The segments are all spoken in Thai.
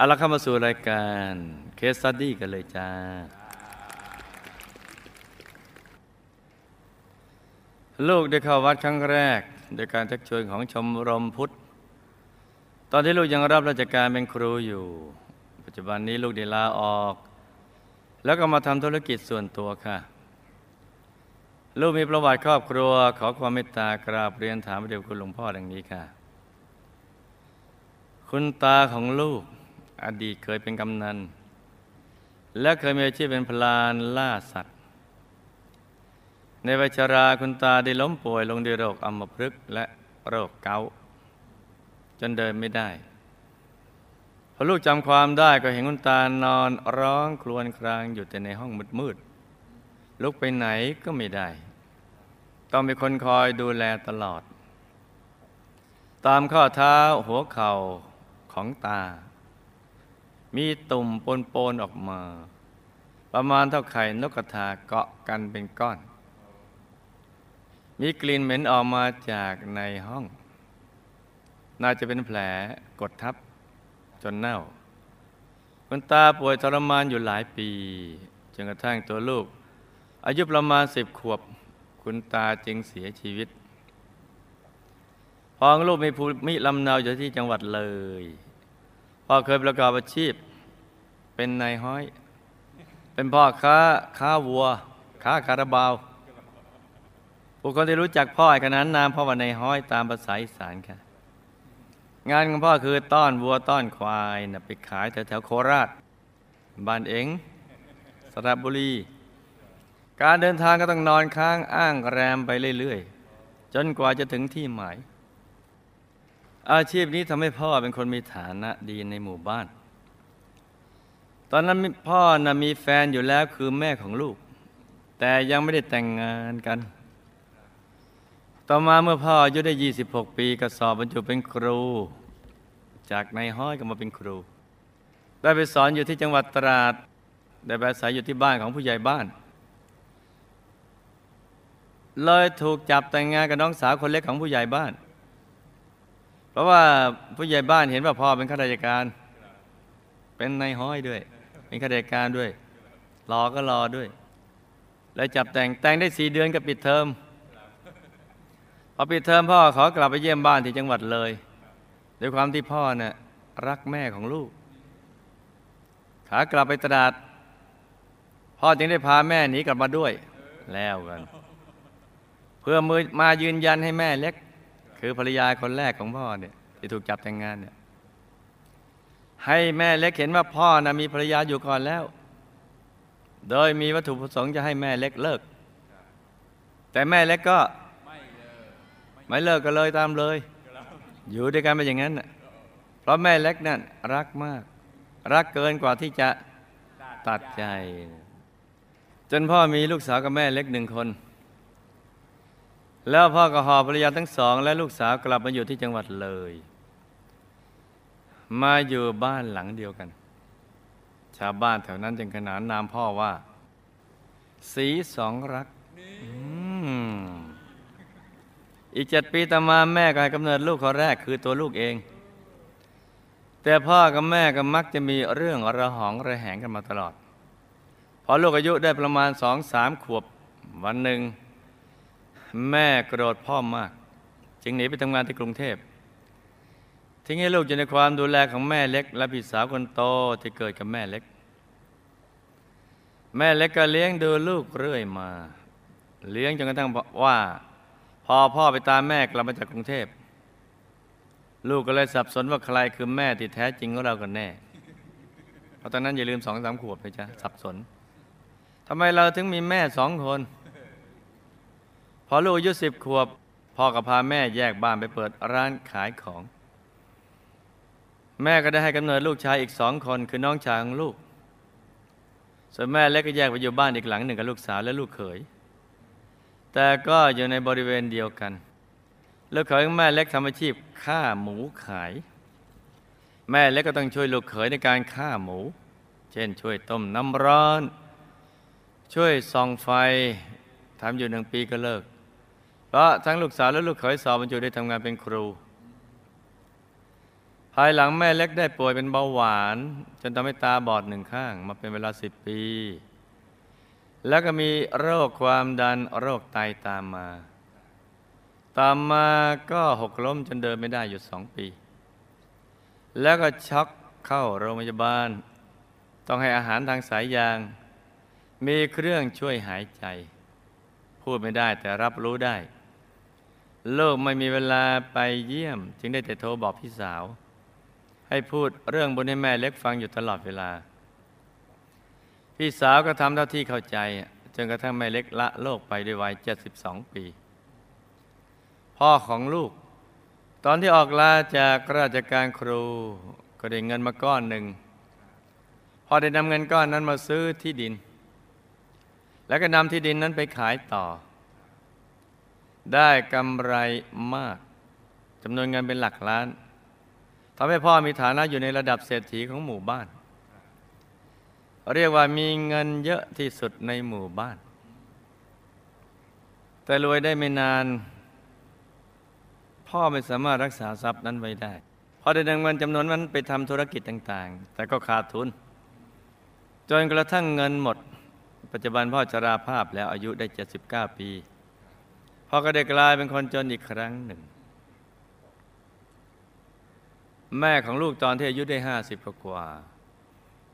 เอาละเข้ามาสู่รายการเคสสตั๊ดดี้กันเลยจ้าลูกได้เข้าวัดครั้งแรกโดยการชักชวนของชมรมพุทธตอนที่ลูกยังรับราชการเป็นครูอยู่ปัจจุบันนี้ลูกได้ลาออกแล้วก็มาทำธุรกิจส่วนตัวค่ะลูกมีประวัติครอบครัวขอความเมตตากราบเรียนถามพระเดชคุณหลวงพ่อดังนี้ค่ะคุณตาของลูกอดีตเคยเป็นกำนันและเคยมีอาชีพเป็นพลานล่าสัตว์ในวัยชราคุณตาได้ล้มป่วยลงด้วยโรคอัมพฤกษ์และโรคเกาต์จนเดินไม่ได้พอลูกจำความได้ก็เห็นคุณตานอนร้องครวญครางอยู่แต่ในห้องมืดๆลุกไปไหนก็ไม่ได้ต้องมีคนคอยดูแลตลอดตามข้อเท้าหัวเข่าของตามีตุ่มปนๆออกมาประมาณเท่าไข่นกกระทาเกาะกันเป็นก้อนมีกลิ่นเหม็นออกมาจากในห้องน่าจะเป็นแผลกดทับจนเน่าคุณตาป่วยทรมานอยู่หลายปีจนกระทั่งตัวลูกอายุประมาณ10 ขวบคุณตาจึงเสียชีวิตพ่อลูกมีภูมิลำเนาอยู่ที่จังหวัดเลยพ่อเคยประกอบอาชีพเป็นนายห้อยเป็นพ่อค้าวัวค้าคาราบาวบุคคลที่รู้จักพ่อขนานนามพ่อว่านายห้อยตามภาษาอีสานค่ะงานของพ่อคือต้อนวัวต้อนควายนะไปขายแถวโคราชบ้านเอ็งสระบุรีการเดินทางก็ต้องนอนค้างอ้างแรมไปเรื่อยๆจนกว่าจะถึงที่หมายอาชีพนี้ทำให้พ่อเป็นคนมีฐานะดีในหมู่บ้านตอนนั้นพ่อนะมีแฟนอยู่แล้วคือแม่ของลูกแต่ยังไม่ได้แต่งงานกันต่อมาเมื่อพ่ออายุได้26 ปีก็สอบบรรจุเป็นครูจากนายห้อยก็มาเป็นครูได้ไปสอนอยู่ที่จังหวัดตราดได้ไปอาศัยอยู่ที่บ้านของผู้ใหญ่บ้านเลยถูกจับแต่งงานกับน้องสาวคนเล็กของผู้ใหญ่บ้านเพราะว่าผู้ใหญ่บ้านเห็นว่าพ่อเป็นข้าราชการเป็นนายห้อยด้วยเป็นข้าราชการด้วยรอก็รอด้วยเลยจับแต่งได้4 เดือนก็ปิดเทอมพอปิดเทอมพ่อขอกลับไปเยี่ยมบ้านที่จังหวัดเลยด้วยความที่พ่อเนี่ยรักแม่ของลูกขากลับไปตราดพ่อจึงได้พาแม่หนีกลับมาด้วยแล้วกันเพื่อมายืนยันให้แม่เล็กคือภรรยาคนแรกของพ่อเนี่ยที่ถูกจับแต่งงานเนี่ยให้แม่เล็กเห็นว่าพ่อนะมีภรรยาอยู่ก่อนแล้วโดยมีวัตถุประสงค์จะให้แม่เล็กเลิกแต่แม่เล็กก็ไม่เลิกก็เลยตามเลยอยู่ด้วยกันไปอย่างนั้นเพราะแม่เล็กนั่นรักมากรักเกินกว่าที่จะตัดใจจนพ่อมีลูกสาวกับแม่เล็ก1 คนแล้วพ่อก็หอบภรรยาทั้ง2และลูกสาวกลับมาอยู่ที่จังหวัดเลยมาอยู่บ้านหลังเดียวกันชาวบ้านแถวนั้นจึงขนานนามพ่อว่าสีสองรักอีก7 ปีต่อมาแม่ก็ให้กำเนิดลูกคนแรกคือตัวลูกเองแต่พ่อกับแม่ก็มักจะมีเรื่องระหองระแหงกันมาตลอดพอลูกอายุได้ประมาณ 2-3 ขวบวันหนึ่งแม่โกรธพ่อมากจึงหนีไปทำงานที่กรุงเทพทิ้งให้ลูกอยู่ในความดูแลของแม่เล็กและพี่สาวคนโตที่เกิดกับแม่เล็กแม่เล็กก็เลี้ยงดูลูกเรื่อยมาเลี้ยงจนกระทั่งว่าพอพ่อไปตามแม่กลับมาจากกรุงเทพลูกก็เลยสับสนว่าใครคือแม่ที่แท้จริงของเรากันแน่เพราะตอนนั้นอย่าลืม 2-3 ขวบเลยจ้ะสับสนทำไมเราถึงมีแม่2 คนพอลูกอายุ10 ขวบพ่อก็พาแม่แยกบ้านไปเปิดร้านขายของแม่ก็ได้ให้กำเนิดลูกชายอีก2 คนคือน้องชายของลูกส่วนแม่เล็กก็แยกไปอยู่บ้านอีกหลังหนึ่งกับลูกสาวและลูกเขยแต่ก็อยู่ในบริเวณเดียวกันลูกเขยของแม่เล็กทำอาชีพฆ่าหมูขายแม่เล็กก็ต้องช่วยลูกเขยในการฆ่าหมูเช่นช่วยต้มน้ำร้อนช่วยส่องไฟทำอยู่1 ปีก็เลิกเพราะทั้งลูกสาวและลูกเขยสอบบรรจุได้ทำงานเป็นครู ภายหลังแม่เล็กได้ป่วยเป็นเบาหวานจนทำให้ตาบอดหนึ่งข้างมาเป็นเวลา10 ปีแล้วก็มีโรคความดันโรคไตตามมาก็หกล้มจนเดินไม่ได้อยู่2 ปีแล้วก็ช็อกเข้าโรงพยาบาลต้องให้อาหารทางสายยางมีเครื่องช่วยหายใจพูดไม่ได้แต่รับรู้ได้ลูกไม่มีเวลาไปเยี่ยมจึงได้แต่โทรบอกพี่สาวให้พูดเรื่องบนให้แม่เล็กฟังอยู่ตลอดเวลาพี่สาวก็ทำเท่าที่เข้าใจจนกระทั่งแม่เล็กละโลกไปด้วยวัย72 ปีพ่อของลูกตอนที่ออกลาจากราชการครูก็ได้เงินมาก้อนหนึ่งพอได้นำเงินก้อนนั้นมาซื้อที่ดินแล้วก็นำที่ดินนั้นไปขายต่อได้กำไรมากจำนวนเงินเป็นหลักล้านทำให้พ่อมีฐานะอยู่ในระดับเศรษฐีของหมู่บ้านเรียกว่ามีเงินเยอะที่สุดในหมู่บ้านแต่รวยได้ไม่นานพ่อไม่สามารถรักษาทรัพย์นั้นไว้ได้พอได้เงินจำนวนนั้นไปทำธุรกิจต่างๆแต่ก็ขาดทุนจนกระทั่งเงินหมดปัจจุบันพ่อชราภาพแล้วอายุได้79 ปีพ่อก็ได้กลายเป็นคนจนอีกครั้งหนึ่งแม่ของลูกตอนที่อายุได้50 กว่า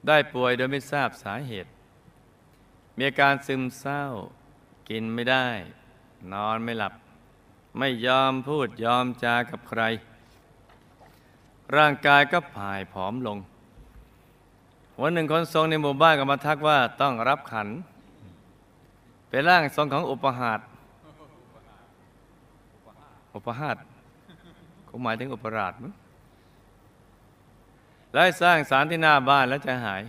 ได้ป่วยโดยไม่ทราบสาเหตุมีอาการซึมเศร้ากินไม่ได้นอนไม่หลับไม่ยอมพูดยอมจากับใครร่างกายก็ผ่ายผอมลงวันหนึ่งคนทรงในหมู่บ้านก็มาทักว่าต้องรับขันเป็นร่างทรงของอุปหาตคงหมายถึงอุปราชมั้งได้สร้างศาลที่หน้าบ้านแล้วจะหาย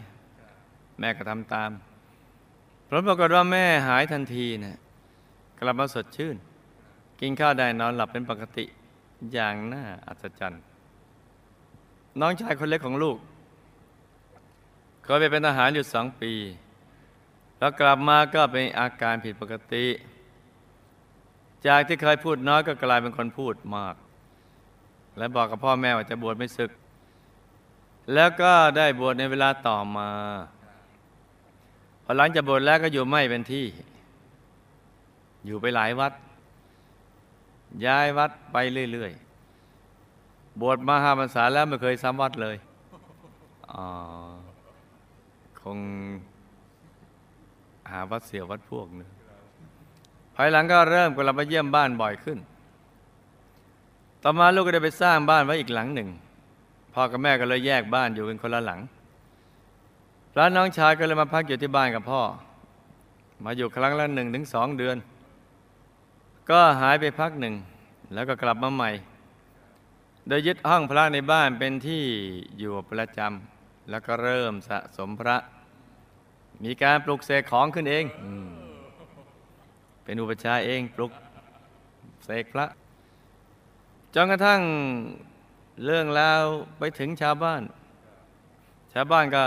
แม่ก็ทำตามผลปรากฏว่าแม่หายทันทีนะกลับมาสดชื่นกินข้าวได้นอนหลับเป็นปกติอย่างน่าอัศจรรย์น้องชายคนเล็กของลูกเคยไปเป็นทหารอยู่2 ปีแล้วกลับมาก็เป็นอาการผิดปกติจากที่เคยพูดน้อยก็กลายเป็นคนพูดมากและบอกกับพ่อแม่ว่าจะบวชไม่สึกแล้วก็ได้บวชในเวลาต่อมาพอหลังจากบวชแล้วก็อยู่ไม่เป็นที่อยู่ไปหลายวัดย้ายวัดไปเรื่อยๆบวชมา5 พรรษาแล้วไม่เคยซ้ำวัดเลยคงหาวัดเสียวัดพวกนึงภายหลังก็เริ่มกลับมาเยี่ยมบ้านบ่อยขึ้นต่อมาลูกก็ได้ไปสร้างบ้านไว้อีกหลังหนึ่งพ่อกับแม่ก็เลยแยกบ้านอยู่เป็นคนละหลังแล้วน้องชายก็เลยมาพักอยู่ที่บ้านกับพ่อมาอยู่ครั้งละ 1-2 เดือนก็หายไปพักหนึ่งแล้วก็กลับมาใหม่โดยยึดห้องพระในบ้านเป็นที่อยู่ประจำแล้วก็เริ่มสะสมพระมีการปลุกเสกของขึ้นเองเป็นอุปชฌาย์เองปลุกเสกพระจนกระทั่งเรื่องแล้วไปถึงชาวบ้านก็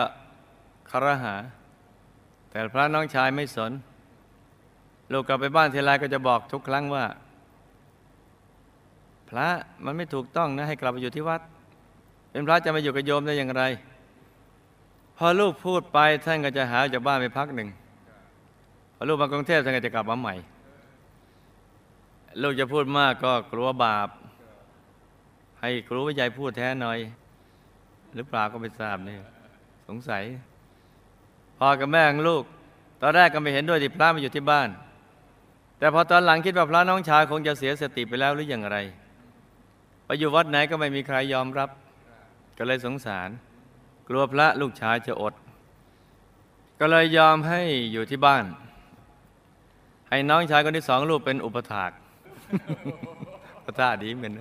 คารหาแต่พระน้องชายไม่สนลูกกลับไปบ้านทีไรก็จะบอกทุกครั้งว่าพระมันไม่ถูกต้องนะให้กลับไปอยู่ที่วัดเป็นพระจะมาอยู่กับโยมได้อย่างไรพอลูกพูดไปท่านก็จะหาจากบ้านไปพักหนึ่งพอลูกมากรุงเทพท่านก็จะกลับมาใหม่ลูกจะพูดมากก็กลัวบาปให้ครูวิจัยพูดแท้หน่อยหรือเปล่าก็ไม่ทราบนี่สงสัยพ่อกับแม่ของลูกตอนแรกก็ไม่เห็นด้วยที่พระมาอยู่ที่บ้านแต่พอตอนหลังคิดว่าพระน้องชายคงจะเสียสติไปแล้วหรืออย่างไรไปอยู่วัดไหนก็ไม่มีใครยอมรับก็เลยสงสารกลัวพระลูกชายจะอดก็เลยยอมให้อยู่ที่บ้านให้น้องชายคนที่2ลูกเป็นอุปถากอุปถากดีเหมือน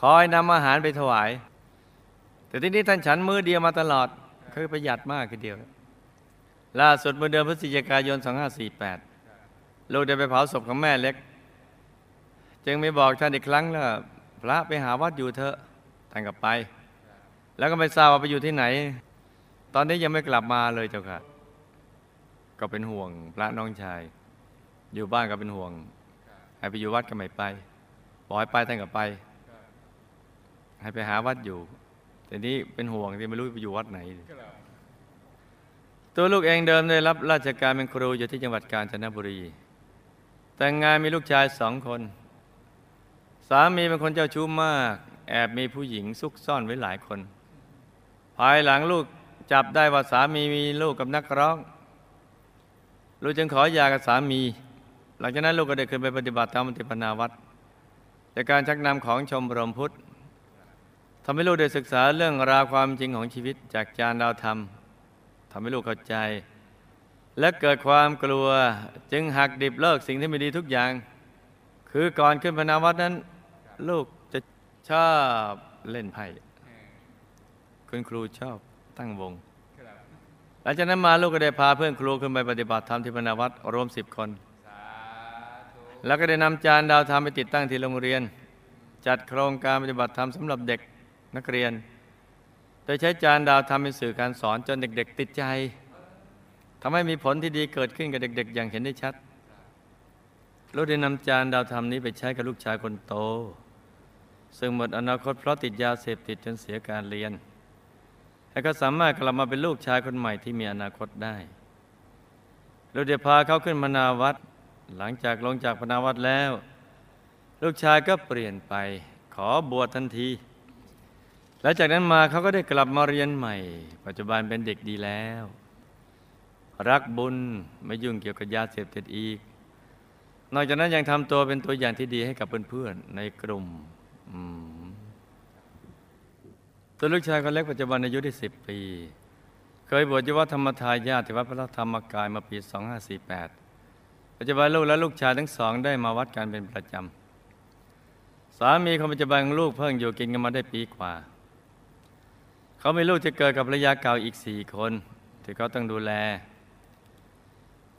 คอยนำอาหารไปถวายแต่ที่นี้ท่านฉันมื้อเดียวมาตลอดคือประหยัดมากทีเดียวล่าสุดเมื่อเดือนพฤศจิกายน2548ลูกได้ไปเผาศพของแม่เล็กจึงไม่บอกท่านอีกครั้งแล้วพระไปหาวัดอยู่เถอะท่านกลับไปแล้วก็ไม่ทราบว่าไปอยู่ที่ไหนตอนนี้ยังไม่กลับมาเลยเจ้าค่ะก็เป็นห่วงพระน้องชายอยู่บ้านก็เป็นห่วงให้ไปอยู่วัดก็ไม่ไปบอกให้ไปท่านกลับไปให้ไปหาวัดอยู่ แต่นี้เป็นห่วงที่ไม่รู้ไปอยู่วัดไหนตัวลูกเองเดิมได้รับราชการเป็นครูอยู่ที่จังหวัดกาญจนบุรีแต่งงานมีลูกชาย2 คนสามีเป็นคนเจ้าชู้มากแอบมีผู้หญิงซุกซ่อนไว้หลายคนภายหลังลูกจับได้ว่าสามีมีลูกกับนักร้องลูกจึงขอหย่ากับสามีหลังจากนั้นลูกก็ได้ขึ้นไปปฏิบัติธรรมที่ปนาวัดจากการชักนำของชมรมพุทธทำให้ลูกได้ศึกษาเรื่องราวความจริงของชีวิตจากจารย์ดาวธรรมทำให้ลูกเข้าใจและเกิดความกลัวจึงหักดิบเลิกสิ่งที่ไม่ดีทุกอย่างคือก่อนขึ้นปนาวัดนั้นลูกจะชอบเล่นไพ่คุณครูชอบตั้งวงหลังจากนั้นมาลูกก็ได้พาเพื่อนครูขึ้นไปปฏิบัติธรรมที่ปนาวัดรวม10 คนแล้วก็ได้นำจานดาวธรรมไปติดตั้งที่โรงเรียนจัดโครงการปฏิบัติธรรมสำหรับเด็กนักเรียนโดยใช้จานดาวธรรมเป็นสื่อการสอนจนเด็กๆติดใจทำให้มีผลที่ดีเกิดขึ้นกับเด็กๆอย่างเห็นได้ชัดลูกได้นำจานดาวธรรมนี้ไปใช้กับลูกชายคนโตซึ่งหมดอนาคตเพราะติดยาเสพติดจนเสียการเรียนและก็สามารถกลับมาเป็นลูกชายคนใหม่ที่มีอนาคตได้ลูกได้พาเขาขึ้นปนาวัดหลังจากลงจากปนาวัดแล้วลูกชายก็เปลี่ยนไปขอบวชทันทีหลังจากนั้นมาเขาก็ได้กลับมาเรียนใหม่ปัจจุบันเป็นเด็กดีแล้วรักบุญไม่ยุ่งเกี่ยวกับยาเสพติดอีกนอกจากนั้นยังทำตัวเป็นตัวอย่างที่ดีให้กับเพื่อนๆในกลุ่มตัวลูกชายคนเล็กปัจจุบันอายุได้10 ปีเคยบวชที่วัดธรรมทายาทที่วัดพระธรรมกายมาปี2548ปัจจุบันลูกและลูกชายทั้ง2ได้มาวัดกันเป็นประจำสามีของปัจจุบันของลูกเพิ่งอยู่กินกันมาได้ปีกว่าเขามีลูกที่เกิดกับภรรยาเก่าอีก4 คนที่เขาต้องดูแล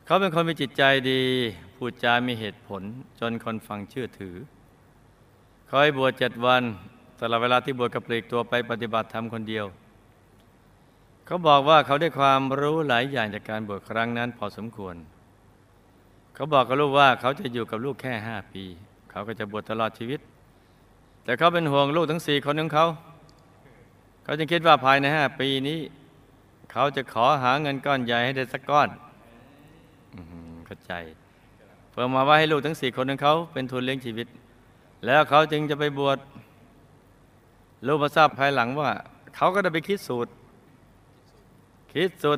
เขาเป็นคนมีจิตใจดีพูดจามีเหตุผลจนคนฟังเชื่อถือเคยบวช7 วันตลอดเวลาที่บวชก็ปลีกตัวไปปฏิบัติธรรมคนเดียวเขาบอกว่าเขาได้ความรู้หลายอย่างจากการบวชครั้งนั้นพอสมควรเขาบอกกับลูกว่าเขาจะอยู่กับลูกแค่5 ปีเขาก็จะบวชตลอดชีวิตแต่เขาเป็นห่วงลูกทั้ง4 คนของเขาเขาจึงคิดว่าภายใน5 ปีนี้เขาจะขอหาเงินก้อนใหญ่ให้ได้สักก้อนเข้าใจเพิ่มมาว่าให้ลูกทั้ง4 คนของเขาเป็นทุนเลี้ยงชีวิตแล้วเขาจึงจะไปบวชลูกมาทราบภายหลังว่าเขาก็ได้ไปคิดสูต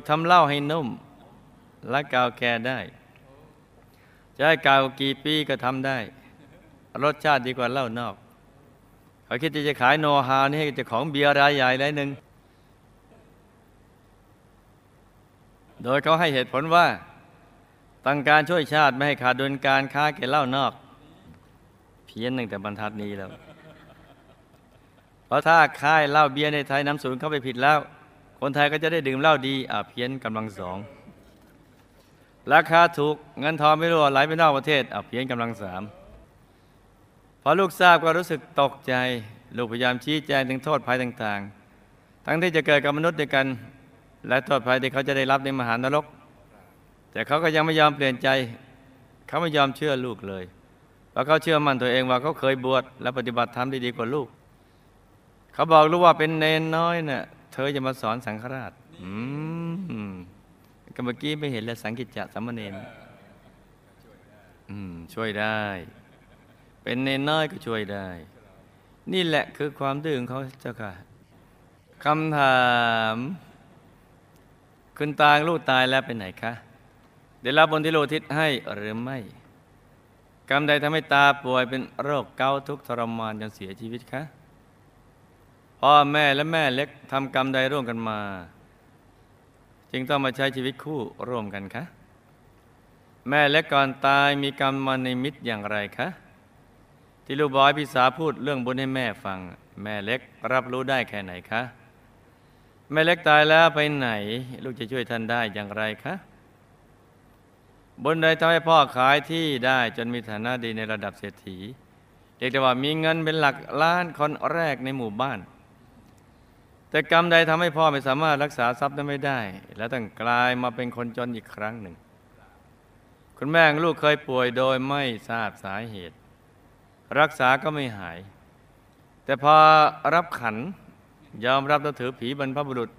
รทำเหล้าให้นุ่มและกาวแก่ได้จะให้กาวกี่ปีก็ทำได้รสชาติดีกว่าเหล้านอกเขาคิดจะขายโนฮานี่ให้เจ้าของเบียร์รายใหญ่รายหนึ่งโดยเขาให้เหตุผลว่าต้องการช่วยชาติไม่ให้ขาดดุลการค้าแก่เหล้านอกเพี้ยนหนึ่งแต่บรรทัดนี้แล้วเพราะถ้าค่ายเหล้าเบียร์ในไทยนำศูนย์เข้าไปผิดแล้วคนไทยก็จะได้ดื่มเหล้าดีเพี้ยนกำลัง2ราคาถูกเงินทองไม่รั่วไหลไปนอกประเทศเพี้ยนกำลัง3พอลูกทราบก็รู้สึกตกใจลูกพยายามชี้แจงถึงโทษภัยต่างๆทั้งที่จะเกิดกับมนุษย์ด้วยกันและโทษภัยที่เขาจะได้รับในมหานรกแต่เขาก็ยังไม่ยอมเปลี่ยนใจเขาไม่ยอมเชื่อลูกเลยเพราะเขาเชื่อมั่นตัวเองว่าเขาเคยบวชและปฏิบัติธรรมได้ดีกว่าลูกเขาบอกลูกว่าเป็นเนนน้อยน่ะเธอจะมาสอนสังฆราชก็เมื่อกี้ไม่เห็นแล้วสังกิจจะสามเณรช่วยได้เป็นเนนน้อยก็ช่วยได้นี่แหละคือความดื้อของเขาเจ้าค่ะคำถามคุณตาลูกตายแล้วไปไหนคะได้รับบุญที่โลทิศให้หรือไม่กรรมใดทำให้ตาป่วยเป็นโรคเกาต์ทุกข์ทรมานจนเสียชีวิตคะพ่อแม่และแม่เล็กทำกรรมใดร่วมกันมาจึงต้องมาใช้ชีวิตคู่ร่วมกันคะแม่เล็กก่อนตายมีกรรมมาในมิตรอย่างไรคะที่ลูกบอยพี่สาวพูดเรื่องบุญให้แม่ฟังแม่เล็กรับรู้ได้แค่ไหนคะแม่เล็กตายแล้วไปไหนลูกจะช่วยท่านได้อย่างไรคะบุญใดทำให้พ่อขายที่ได้จนมีฐานะดีในระดับเศรษฐีเรียกได้ว่ามีเงินเป็นหลักล้านคนแรกในหมู่บ้านแต่กรรมใดทำให้พ่อไม่สามารถรักษาทรัพย์นั้นไม่ได้และต้องกลายมาเป็นคนจนอีกครั้งหนึ่งคุณแม่ลูกเคยป่วยโดยไม่ทราบสาเหตุรักษาก็ไม่หายแต่พอรับขัน ยอมรับนับถือผีบรรพบุรุษ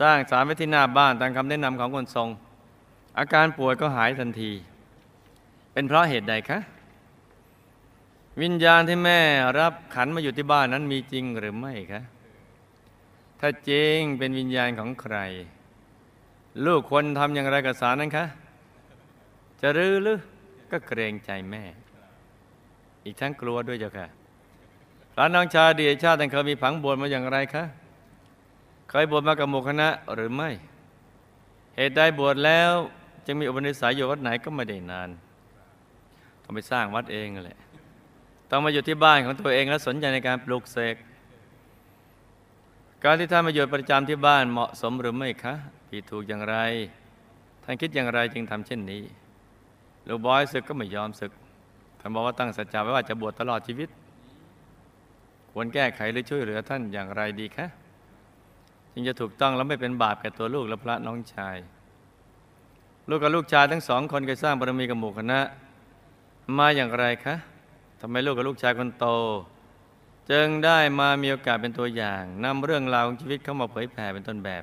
สร้างศาลไว้ที่หน้าบ้านตามคำแนะนำของคนทรงอาการป่วยก็หายทันทีเป็นเพราะเหตุใดคะวิญญาณที่แม่รับขันมาอยู่ที่บ้านนั้นมีจริงหรือไม่คะถ้าจริงเป็นวิญญาณของใครลูกควรทำอย่างไรกับศาลนั้นคะจะรื้อหรือก็เกรงใจแม่อีกทั้งกลัวด้วยเจ้าค่ะพระน้องชาดีชาติท่านเคยมีผังบวชมาอย่างไรคะเคยบวชมากับหมู่คณะหรือไม่เหตุใดบวชแล้วจึงมีอุปนิสัยอยู่วัดไหนก็ไม่ได้นานต้องไปสร้างวัดเองแหละต้องมาอยู่ที่บ้านของตัวเองและสนใจในการปลูกเสกการที่ท่านมาอยู่ประจำที่บ้านเหมาะสมหรือไม่คะผิดถูกอย่างไรท่านคิดอย่างไรจึงทำเช่นนี้ลูกบอยศึกก็ไม่ยอมศึกท่านบอกว่าตั้งสัจจะไว้ว่าจะบวชตลอดชีวิตควรแก้ไขหรือช่วยเหลือท่านอย่างไรดีคะจึงจะถูกต้องและไม่เป็นบาปแก่ตัวลูกและพระน้องชายลูกกับลูกชายทั้งสองคนเคยสร้างบารมีกับหมู่คณะมาอย่างไรคะทำไมลูกกับลูกชายคนโตจึงได้มามีโอกาสเป็นตัวอย่างนำเรื่องราวของชีวิตเข้ามาเผยแผ่เป็นต้นแบบ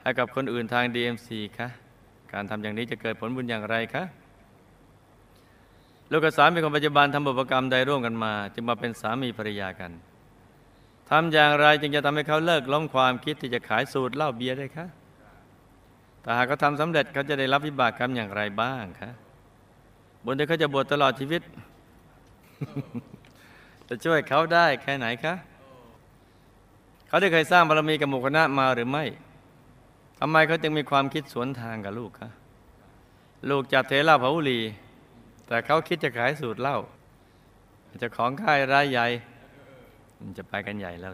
ให้กับคนอื่นทาง DMC คะการทำอย่างนี้จะเกิดผลบุญอย่างไรคะลูกกับสามีคนปัจจุบันทำบุพกรรมใดร่วมกันมาจึงมาเป็นสามีภรรยากันทำอย่างไรจึงจะทำให้เขาเลิกล้มความคิดที่จะขายสูตรเหล้าเบียร์ได้คะแต่หากเขาทำสำเร็จเขาจะได้รับวิบากกรรมอย่างไรบ้างคะบนที่เขาจะบวชตลอดชีวิต จะช่วยเขาได้แค่ไหนคะเขาได้เคยสร้างบารมีกับหมู่คณะมาหรือไม่ทำไมเขาจึงมีความคิดสวนทางกับลูกคะลูกจับเทเหล้าเผาบุหรี่แต่เขาคิดจะขายสูตรเหล้าจะของค่ายรายใหญ่จะไปกันใหญ่แล้ว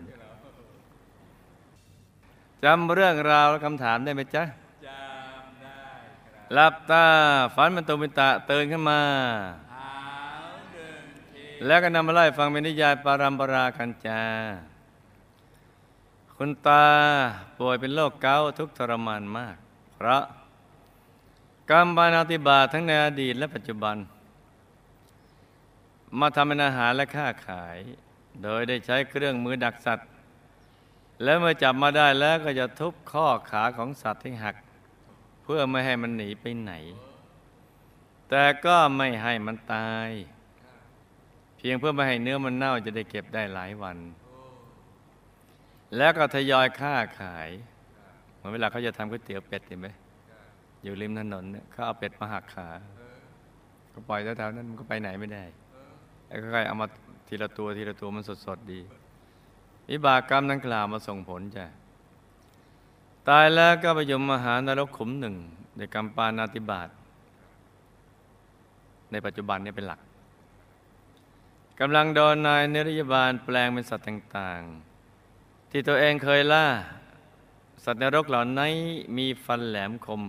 จำเรื่องราวและคำถามได้ไหมจ๊ะจำได้ครับหลับตาฝันมันตุมิตะตื่นขึ้นมาแล้วก็นำมาไล่ฟังเป็นนิยายปารัมปรากันจาคุณตาป่วยเป็นโรคเกาต์ทุกทรมานมากเพราะกรรมปานาติบาตทั้งในอดีตและปัจจุบันมาทำเป็นอาหารและค้าขายโดยได้ใช้เครื่องมือดักสัตว์แล้วเมื่อจับมาได้แล้วก็จะทุบข้อขาของสัตว์ให้หักเพื่อไม่ให้มันหนีไปไหนแต่ก็ไม่ให้มันตายเพียงเพื่อไม่ให้เนื้อมันเน่าจะได้เก็บได้หลายวันแล้วก็ทยอยค้าขายเหมือนเวลาเขาจะทำก๋วยเตี๋ยวเป็ดเห็นไหมอยู่ริมถนนเขาเอาเป็ดมาหักขาก็ปล่อยแถวๆนั้นมันก็ไปไหนไม่ได้แล้วก็เอามาทีละตัวทีละตัวมันสดๆดีวิบากกรรมดังกล่าวมาส่งผลจ้ะตายแล้วก็ไปยมมหานรกขุมหนึ่งในกรรมปานาติบาตในปัจจุบันนี้เป็นหลักกำลังโดนนายนิรยบาลแปลงเป็นสัตว์ต่างๆที่ตัวเองเคยล่าสัตว์นรกเหล่านั้นมีฟันแหลมคม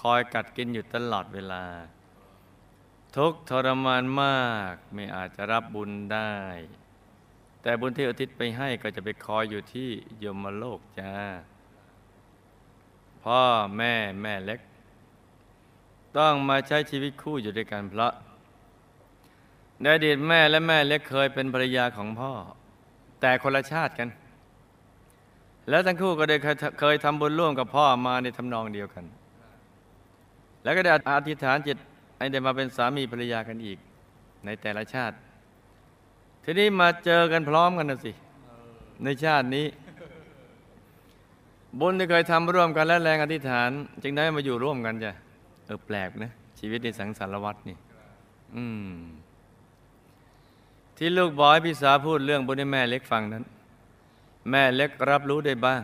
คอยกัดกินอยู่ตลอดเวลาทุกข์ทรมานมากไม่อาจจะรับบุญได้แต่บุญที่อุทิศไปให้ก็จะไปคอยอยู่ที่ยมโลกจ้าพ่อแม่เล็กต้องมาใช้ชีวิตคู่อยู่ด้วยกันเพราะในอดีตแม่และแม่เล็กเคยเป็นภรรยาของพ่อแต่คนละชาติกันแล้วทั้งคู่ก็ได้เคยทำบุญร่วมกับพ่อมาในทำนองเดียวกันแล้วก็ได้อธิษฐานจิตให้ได้มาเป็นสามีภรรยากันอีกในแต่ละชาติทีนี้มาเจอกันพร้อมกันนะสิในชาตินี้บุญที่เคยทำร่วมกันและแรงอธิษฐานจึงได้มาอยู่ร่วมกันจ้ะแปลกนะชีวิตในสังสารวัฏนี่ที่ลูกบอยพี่สาวพูดเรื่องบุญให้แม่เล็กฟังนั้นแม่เล็กรับรู้ได้บ้าง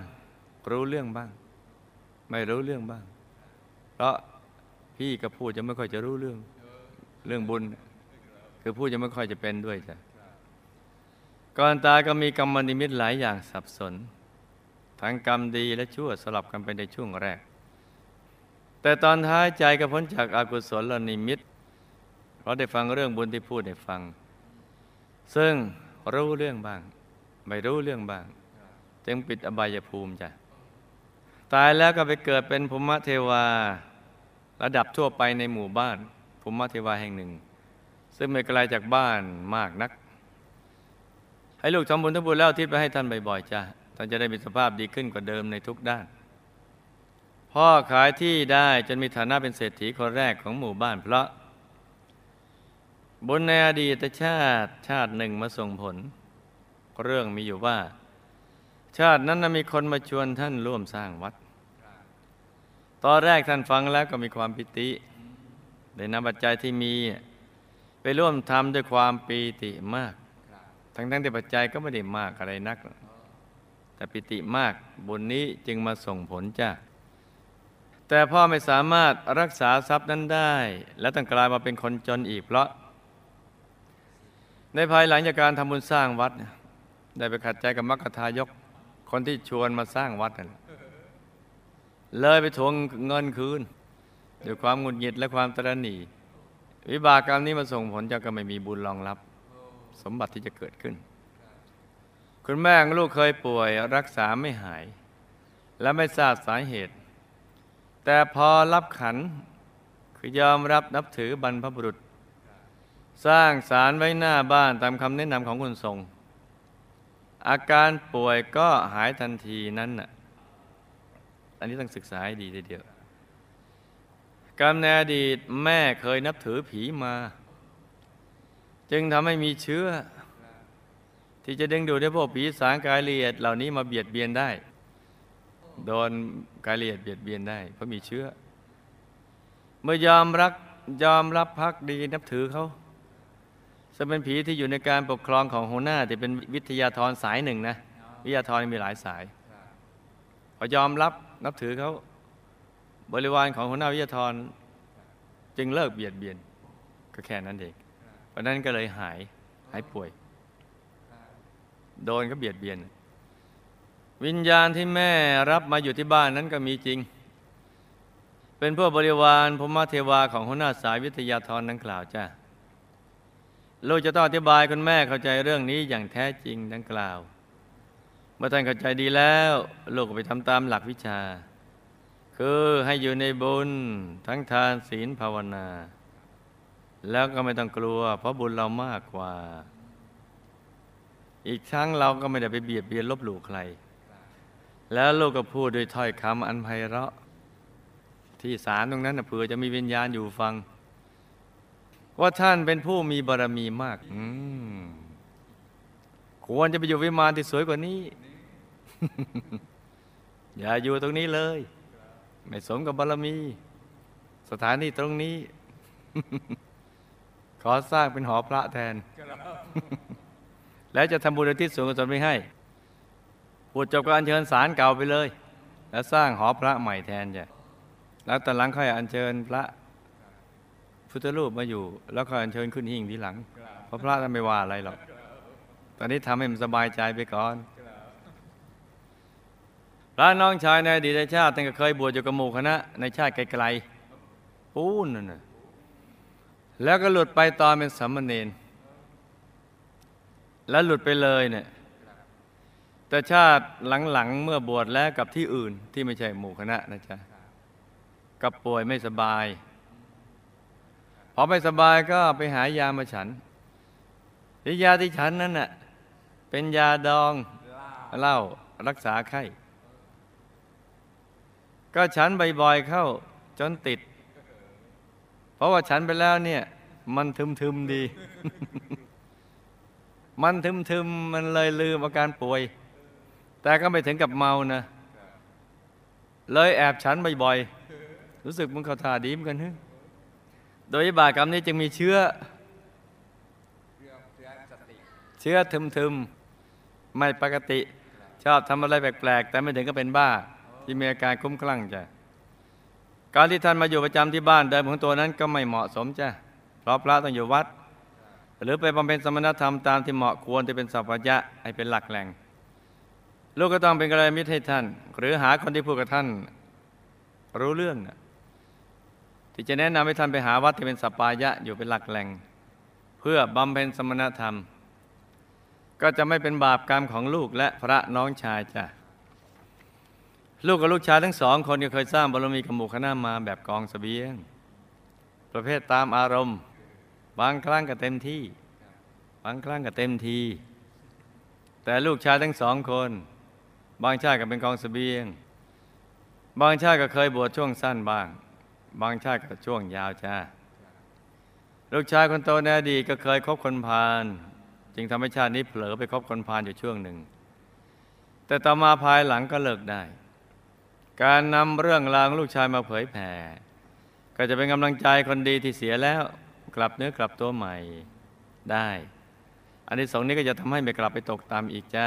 รู้เรื่องบ้างไม่รู้เรื่องบ้างเพราะพี่ก็พูดจะไม่ค่อยจะรู้เรื่องบุญคือพูดจะไม่ค่อยจะเป็นด้วยจ้ะก่อนตายก็มีกรรมนิมิตหลายอย่างสับสนทั้งกรรมดีและชั่วสลับกันไปในช่วงแรกแต่ตอนท้ายใจก็พ้นจากอกุศลนิมิตเพราะได้ฟังเรื่องบุญที่พูดได้ฟังซึ่งรู้เรื่องบ้างไม่รู้เรื่องบ้างจึงปิดอบายภูมิจ้ะตายแล้วก็ไปเกิดเป็นภูมิเทวาระดับทั่วไปในหมู่บ้านภูมิเทวาแห่งหนึ่งซึ่งไม่ไกลจากบ้านมากนักให้ลูกทำบุญแล้วทิศไปให้ท่านบ่อยๆจ้ะ ท่านจะได้มีสภาพดีขึ้นกว่าเดิมในทุกด้านพ่อขายที่ได้จนมีฐานะเป็นเศรษฐีคนแรกของหมู่บ้านเพราะบุญในอดีตชาติหนึ่งมาส่งผลเรื่องมีอยู่ว่าชาตินั้นมีคนมาชวนท่านร่วมสร้างวัดตอนแรกท่านฟังแล้วก็มีความปิติได้นำปัจจัยที่มีไปร่วมทำด้วยความปิติมากทั้งที่ปัจจัยก็ไม่ได้มากอะไรนักแต่ปิติมากบุญนี้จึงมาส่งผลจ้ะแต่พ่อไม่สามารถรักษาทรัพย์นั้นได้และต้องกลายมาเป็นคนจนอีกเพราะในภายหลังจากการทำบุญสร้างวัดได้ไปขัดใจกับมรรคทายกคนที่ชวนมาสร้างวัดนั่นเลยไปทวงเงินคืนด้วยความหงุดหงิดและความตระหนี่วิบากกรรมนี้มาส่งผลเจ้าก็ไม่มีบุญรองรับสมบัติที่จะเกิดขึ้นคุณแม่ลูกเคยป่วยรักษาไม่หายและไม่ทราบสาเหตุแต่พอรับขันคือยอมรับนับถือบรรพบุรุษสร้างศาลไว้หน้าบ้านตามคำแนะนำของคุณทรงอาการป่วยก็หายทันทีนั้นน่ะอันนี้ต้องศึกษาให้ดีทีเดียวกรรมในอดีตแม่เคยนับถือผีมาจึงทำให้มีเชื้อที่จะดึงดูดให้พวกผีสางกายละเอียดเหล่านี้มาเบียดเบียนได้โดนกายละเอียดเบียดเบียนได้เพราะมีเชื้อเมื่อยอมรักยอมรับภักดีนับถือเขาจะเป็นผีที่อยู่ในการปกครองของหัวหน้าที่เป็นวิทยาธรสายหนึ่งนะวิทยาธรมีหลายสายพอยอมรับนับถือเขาบริวารของหัวหน้าวิทยาธรจึงเลิกเบียดเบียนก็แค่นั้นเองเพราะนั้นก็เลยหายป่วยโดนก็เบียดเบียนวิญญาณที่แม่รับมาอยู่ที่บ้านนั้นก็มีจริงเป็นพวกบริวารพรหมเทวาของหัวหน้าสายวิทยาธรดังกล่าวจ้ะลูกจะต้องอธิบายคุณแม่เข้าใจเรื่องนี้อย่างแท้จริงดังกล่าวเมื่อท่านเข้าใจดีแล้วลูกก็ไปทำตามหลักวิชาคือให้อยู่ในบุญทั้งทานศีลภาวนาแล้วก็ไม่ต้องกลัวเพราะบุญเรามากกว่าอีกทั้งเราก็ไม่ได้ไปเบียดเบียนลบหลู่ใครแล้วลูกก็พูดด้วยถ้อยคำอันไพเราะที่ศาลตรงนั้นนะเผื่อจะมีวิญญาณอยู่ฟังว่าท่านเป็นผู้มีบารมีมากควรจะไปอยู่วิมานที่สวยกว่านี้ อย่าอยู่ตรงนี้เลยไม่สมกับบารมีสถานที่ตรงนี้ ขอสร้างเป็นหอพระแทน แล้วจะทำบุญอุทิศส่วนกุศลไปให้พูดจบก็อัญเชิญศาลเก่าไปเลยแล้วสร้างหอพระใหม่แทนจ้ะแล้วตอนหลังค่อยอัญเชิญพระพุทธรูปมาอยู่แล้วค่อยอัญเชิญขึ้นหิ้งทีหลังเพราะพระท่านไม่ว่าอะไรหรอกตอนนี้ทำให้มันสบายใจไปก่อนพระน้องชายในอดีตชาติท่านก็เคยบวชอยู่กับหมู่คณะในชาติไกลๆปูนนั่นน่ะแล้วก็หลุดไปตอนเป็นสามเณรแล้วหลุดไปเลยเนี่ยแต่ชาติหลังๆเมื่อบวชแล้วกับที่อื่นที่ไม่ใช่หมู่คณะนะจ๊ะกับป่วยไม่สบายพอไม่สบายก็ไปหายามาฉันยาที่ฉันนั้นน่ะเป็นยาดองเหล้ารักษาไข้ก็ฉันบ่อยๆเข้าจนติดเพราะว่าฉันไปแล้วเนี่ยมันทึมๆดี มันทึมๆมันเลยลืมอาการป่วยแต่ก็ไม่ถึงกับเมานะเลยแอบฉันบ่อยๆรู้สึกมันเข้าท่าดีเหมือนกันฮึโดยบาปกรรมนี้จึงมีเชื้อทึมๆไม่ปกติชอบทำอะไรแปลกๆแต่ไม่ถึงก็เป็นบ้าที่มีอาการคลุ้มคลั่งจ้ะการที่ท่านมาอยู่ประจำที่บ้านเดิมของตัวนั้นก็ไม่เหมาะสมจ้ะเพราะพระต้องอยู่วัดหรือไปบำเพ็ญสมณธรรมตามที่เหมาะควรจะเป็นสัพพยะให้เป็นหลักแหล่งลูกก็ต้องเป็นกัลยาณมิตรให้ท่านหรือหาคนที่พูดกับท่านรู้เรื่องนะที่จะแนะนำให้ท่านไปหาวัดที่เป็นสัพพยะอยู่เป็นหลักแหล่งเพื่อบำเพ็ญสมณธรรมก็จะไม่เป็นบาปกรรมของลูกและพระน้องชายจ้ะลูกกับลูกชายทั้งสองคนก็เคยสร้างบารมีกับหมู่คณะมาแบบกองเสบียงประเภทตามอารมณ์บางครั้งก็เต็มที่บางครั้งก็เต็มทีแต่ลูกชายทั้งสองคน บางชาติก็เป็นกองเสบียงบางชาติก็เคยบวชช่วงสั้นบ้างบางชาติก็ช่วงยาวจ้าลูกชายคนโตในอดีตก็เคยคบคนพาลจึงทำให้ชาตินี้เผลอไปคบคนพาลอยู่ช่วงหนึ่งแต่ต่อมาภายหลังก็เลิกได้การนำเรื่องราวของลูกชายมาเผยแผ่ก็จะเป็นกำลังใจคนดีที่เสียแล้วกลับเนื้อกลับตัวใหม่ได้อันที่สองนี้ก็จะทำให้ไม่กลับไปตกตามอีกจ้า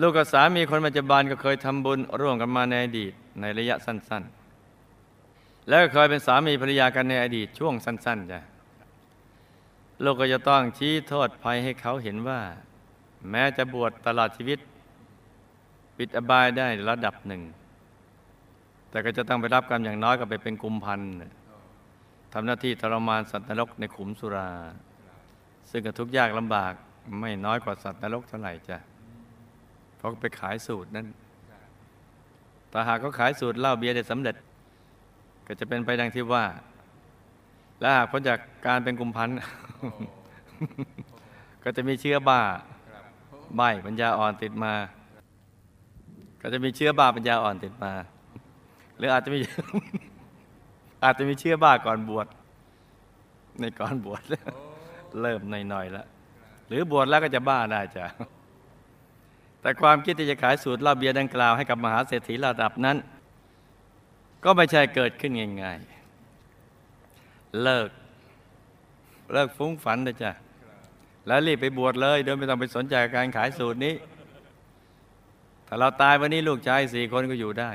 ลูกกับสามีคนปัจจุบันก็เคยทำบุญร่วมกันมาในอดีตในระยะสั้นๆแล้วก็เคยเป็นสามีภรรยากันในอดีตช่วงสั้นๆจ้ะลูกก็จะต้องชี้โทษภัยให้เขาเห็นว่าแม้จะบวชตลอดชีวิตปิดอบายได้ระดับหนึ่งแต่ก็จะต้องไปรับกรรมอย่างน้อยก็ไปเป็นกุมพันธ์ทำหน้าที่ทรมานสัตว์นรกในขุมสุราซึ่งก็ทุกข์ยากลำบากไม่น้อยกว่าสัตว์นรกเท่าไหร่จ้ะเพราะไปขายสูตรนั้นแต่หากเขาขายสูตรเหล้าเบียร์ได้สำเร็จก็จะเป็นไปดังที่ว่าและหากพ้นจากการเป็นกุมพันธ์ ก็จะมีเชื้อบ้าใบปัญญาอ่อนติดมาก็จะมีเชื้อบ้าปัญญาอ่อนติดมาหรืออาจจะมี เชื้อบ้าก่อนบวชในก่อนบวช เริ่มหน่อยๆแล้วหรือบวชแล้วก็จะบ้าได้จ้ะแต่ความคิดที่จะขายสูตรเหล้าเบียร์ดังกล่าวให้กับมหาเศรษฐีระดับนั้นก็ไม่ใช่เกิดขึ้นง่ายๆเลิกฟุ้งฝันเลยจ้ะแล้วรีบไปบวชเลยโดยไม่ต้องไปสนใจการขายสูตรนี้ถ้าเราตายวันนี้ลูกชาย4คนก็อยู่ได้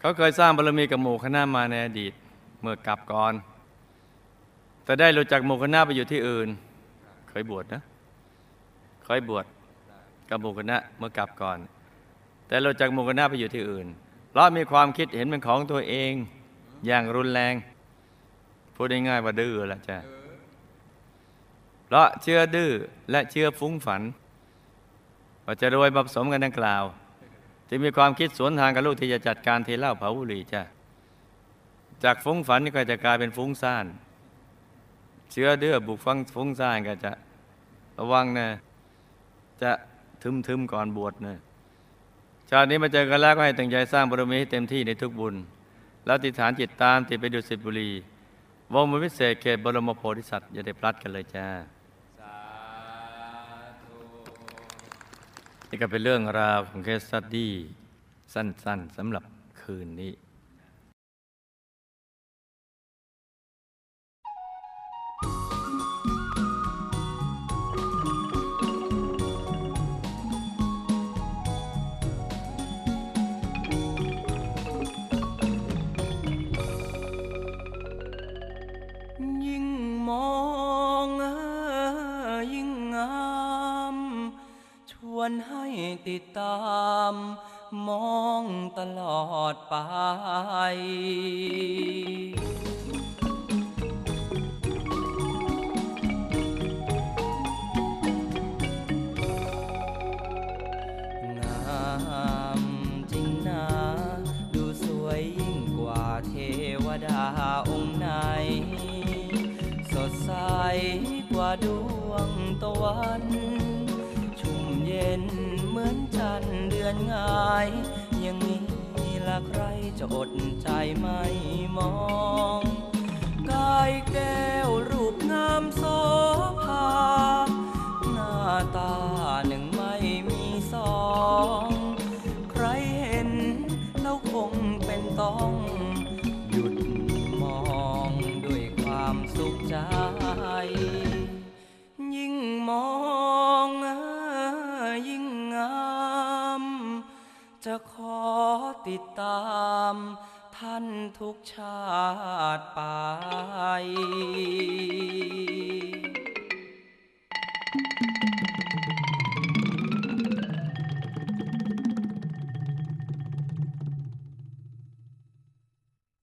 เขาเคยสร้างบารมีกับหมู่คณะมาในอดีตเมื่อกลับก่อนแต่ได้หลุดจากหมู่คณะไปอยู่ที่อื่นเคยบวชกับหมู่คณะเมื่อกลับก่อนแต่หลุดจากหมู่คณะไปอยู่ที่อื่นเพราะมีความคิดเห็นเป็นของตัวเองอย่างรุนแรงพูดง่ายๆว่าดื้อละจ้ะเพราะเชื่อดื้อและเชื่อฟุ้งฝันว่าจะรวยผสมกันดังกล่าวจึงมีความคิดสวนทางกับลูกที่จะจัดการเทเหล้าเผาบุหรี่จ้ะจากฟุ้งฝันก็จะกลายเป็นฟุ้งซ่านเชื่อดื้อบุกฟังฟุ้งซ่านก็จะระวังนะจะทึมๆก่อนบวชนะชาตินี้มาเจอกันแล้วก็ให้ตั้งใจสร้างบารมีให้เต็มที่ในทุกบุญแล้วติดฐานจิตตามติดไปดุสิตบุรีวงวิเศษเขตบรมโพธิสัตว์อย่าได้พลัดกันเลยจ้านี่ก็เป็นเรื่องราวของเคสสตั๊ดดี้สั้นๆสำหรับคืนนี้ให้ติดตามมองตลอดไปงามจริงนะดูสวยยิ่งกว่าเทวดาองค์ไหนสดใสกว่าดวงตะวันเหมือนจันทร์เดือนง่ายอย่างนี้ละใครจะอดใจไม่มองกายแก้วรูปงามโสภาหน้าตาหนึ่งไม่มีสองใครเห็นแล้วคงเป็นต้องหยุดมองด้วยความสุขใจยิ่งมองยิ่งงามจะขอติดตามท่านทุกชาติไป